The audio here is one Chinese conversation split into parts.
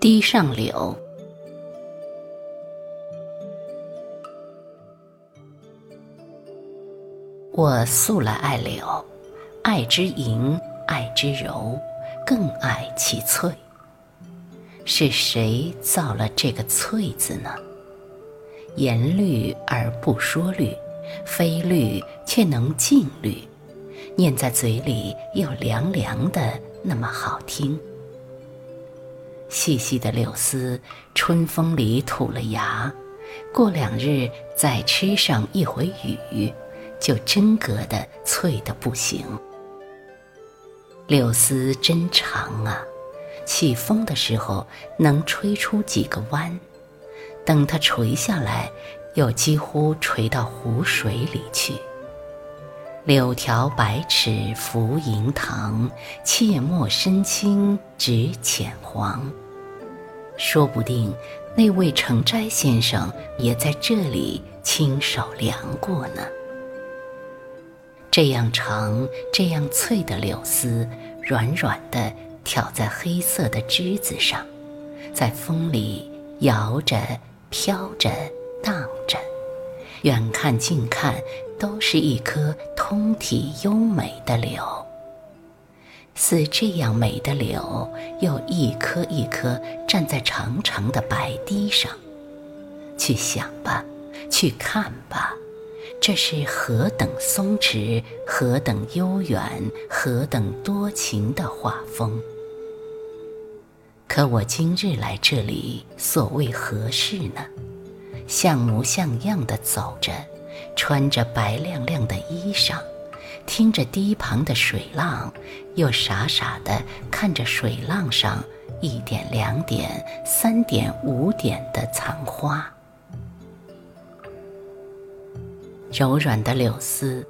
堤上柳。我素来爱柳，爱之盈，爱之柔，更爱其翠。是谁造了这个翠字呢？言绿而不说绿，非绿却能尽绿，念在嘴里又凉凉的，那么好听。细细的柳丝，春风里吐了芽，过两日再吃上一回雨，就真格的脆得不行。柳丝真长啊，起风的时候能吹出几个弯，等它垂下来，又几乎垂到湖水里去。柳条百尺浮银塘，切莫深青只浅黄。说不定那位程斋先生也在这里亲手量过呢。这样长这样脆的柳丝，软软的挑在黑色的枝子上，在风里摇着飘着荡着，远看近看都是一棵通体优美的柳。似这样美的柳，又一棵一棵站在长长的白堤上，去想吧，去看吧，这是何等松弛，何等悠远，何等多情的画风。可我今日来这里，所谓何事呢？像模像样的走着，穿着白亮亮的衣裳，听着堤旁的水浪，又傻傻地看着水浪上一点两点三点五点的残花。柔软的柳丝，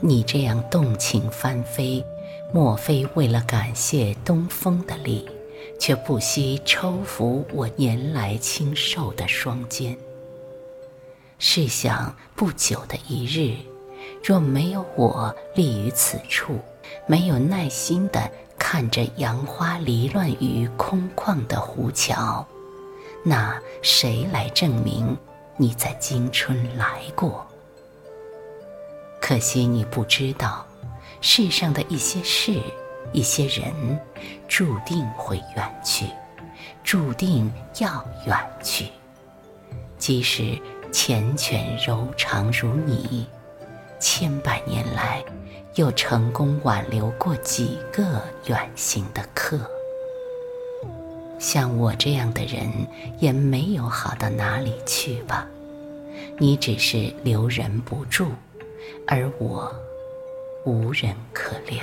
你这样动情翻飞，莫非为了感谢东风的力，却不惜抽拂我年来清瘦的双肩？试想不久的一日，若没有我立于此处，没有耐心地看着杨花离乱于空旷的湖桥，那谁来证明你在今春来过？可惜你不知道，世上的一些事一些人，注定会远去，注定要远去。即使缱绻柔长如你，千百年来又成功挽留过几个远行的客。像我这样的人也没有好到哪里去吧，你只是留人不住，而我无人可留。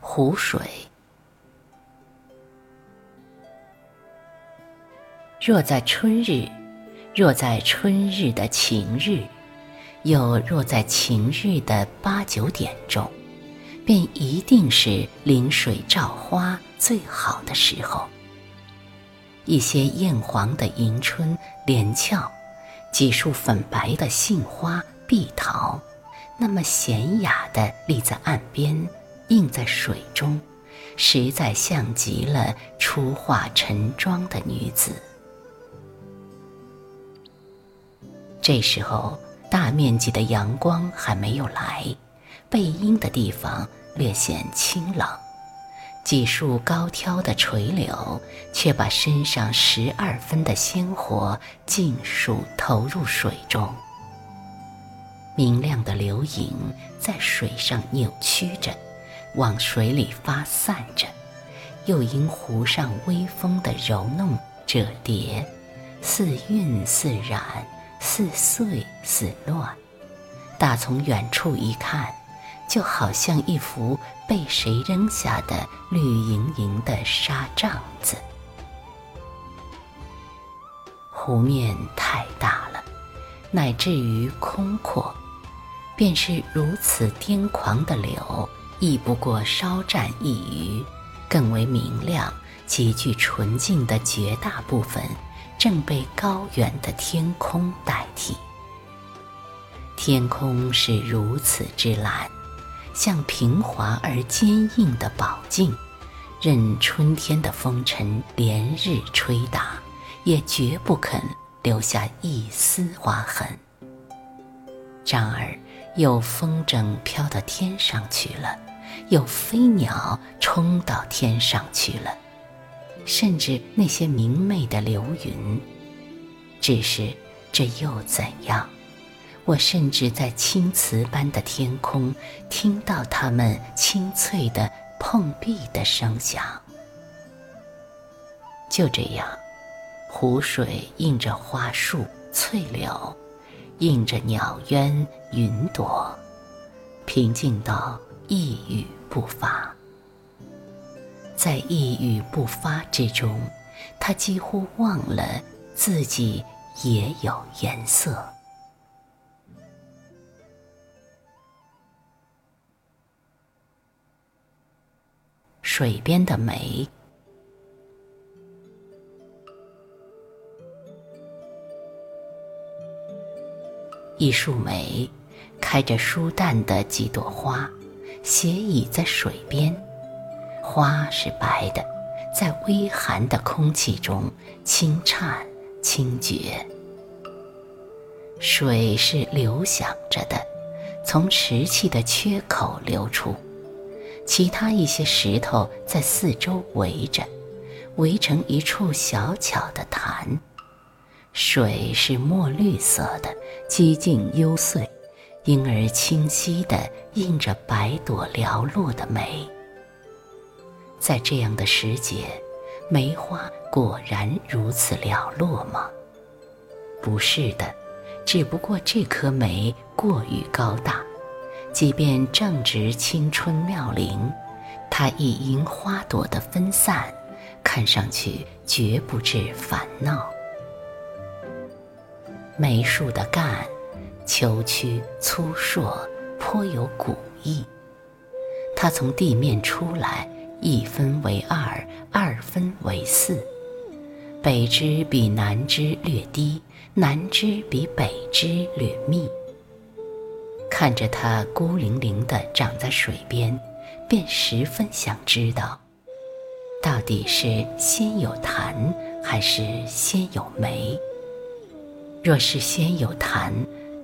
湖水，若在春日，若在春日的晴日，又若在晴日的八九点钟，便一定是临水照花最好的时候。一些艳黄的迎春、连翘，几束粉白的杏花、碧桃，那么娴雅地立在岸边，映在水中，实在像极了初化晨妆的女子。这时候大面积的阳光还没有来，背阴的地方略显清冷，几束高挑的垂柳却把身上12分的鲜活尽数投入水中。明亮的柳影在水上扭曲着，往水里发散着，又因湖上微风的揉弄折叠，似晕似染，似碎似乱，打从远处一看，就好像一幅被谁扔下的绿莹莹的纱帐子。湖面太大了，乃至于空阔，便是如此癫狂的柳，亦不过稍占一隅，更为明亮，极具纯净的绝大部分正被高远的天空代替。天空是如此之蓝，像平滑而坚硬的宝镜，任春天的风尘连日吹打，也绝不肯留下一丝划痕。丈儿又风筝飘到天上去了，又飞鸟冲到天上去了，甚至那些明媚的流云。只是这又怎样？我甚至在青瓷般的天空听到它们清脆的碰壁的声响。就这样，湖水映着花树翠柳，映着鸟鸢云朵，平静到一语不发。在一语不发之中，他几乎忘了自己也有颜色。水边的梅。一树梅开着疏淡的几朵花，斜倚在水边，花是白的，在微寒的空气中轻颤轻绝。水是流响着的，从石器的缺口流出，其他一些石头在四周围着，围成一处小巧的潭。水是墨绿色的，几近幽邃，因而清晰地映着百朵寥落的梅。在这样的时节，梅花果然如此寥落吗？不是的，只不过这棵梅过于高大，即便正值青春妙龄，它亦因花朵的分散，看上去绝不致烦恼。梅树的干丘岖粗硕，颇有古意。它从地面出来，一分为二，二分为四，北枝比南枝略低，南枝比北枝略密。看着它孤零零地长在水边，便十分想知道，到底是先有潭还是先有梅。若是先有潭，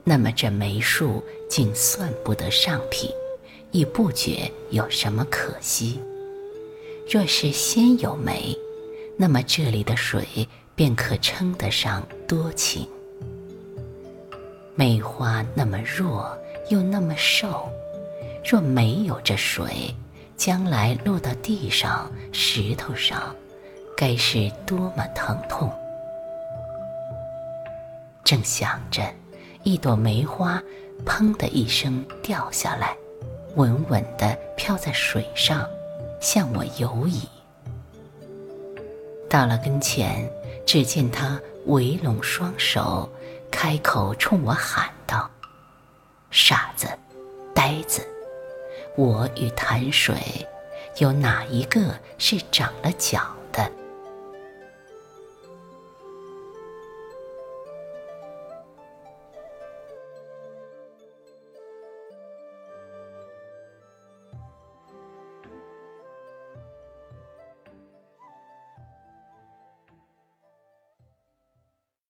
那么这梅树竟算不得上品，亦不觉有什么可惜。若是先有梅，那么这里的水便可称得上多情。梅花那么弱又那么瘦，若没有这水，将来落到地上石头上，该是多么疼痛。正想着，一朵梅花砰的一声掉下来，稳稳地飘在水上，向我游移。到了跟前，只见他围拢双手，开口冲我喊道：傻子，呆子，我与潭水有哪一个是长了脚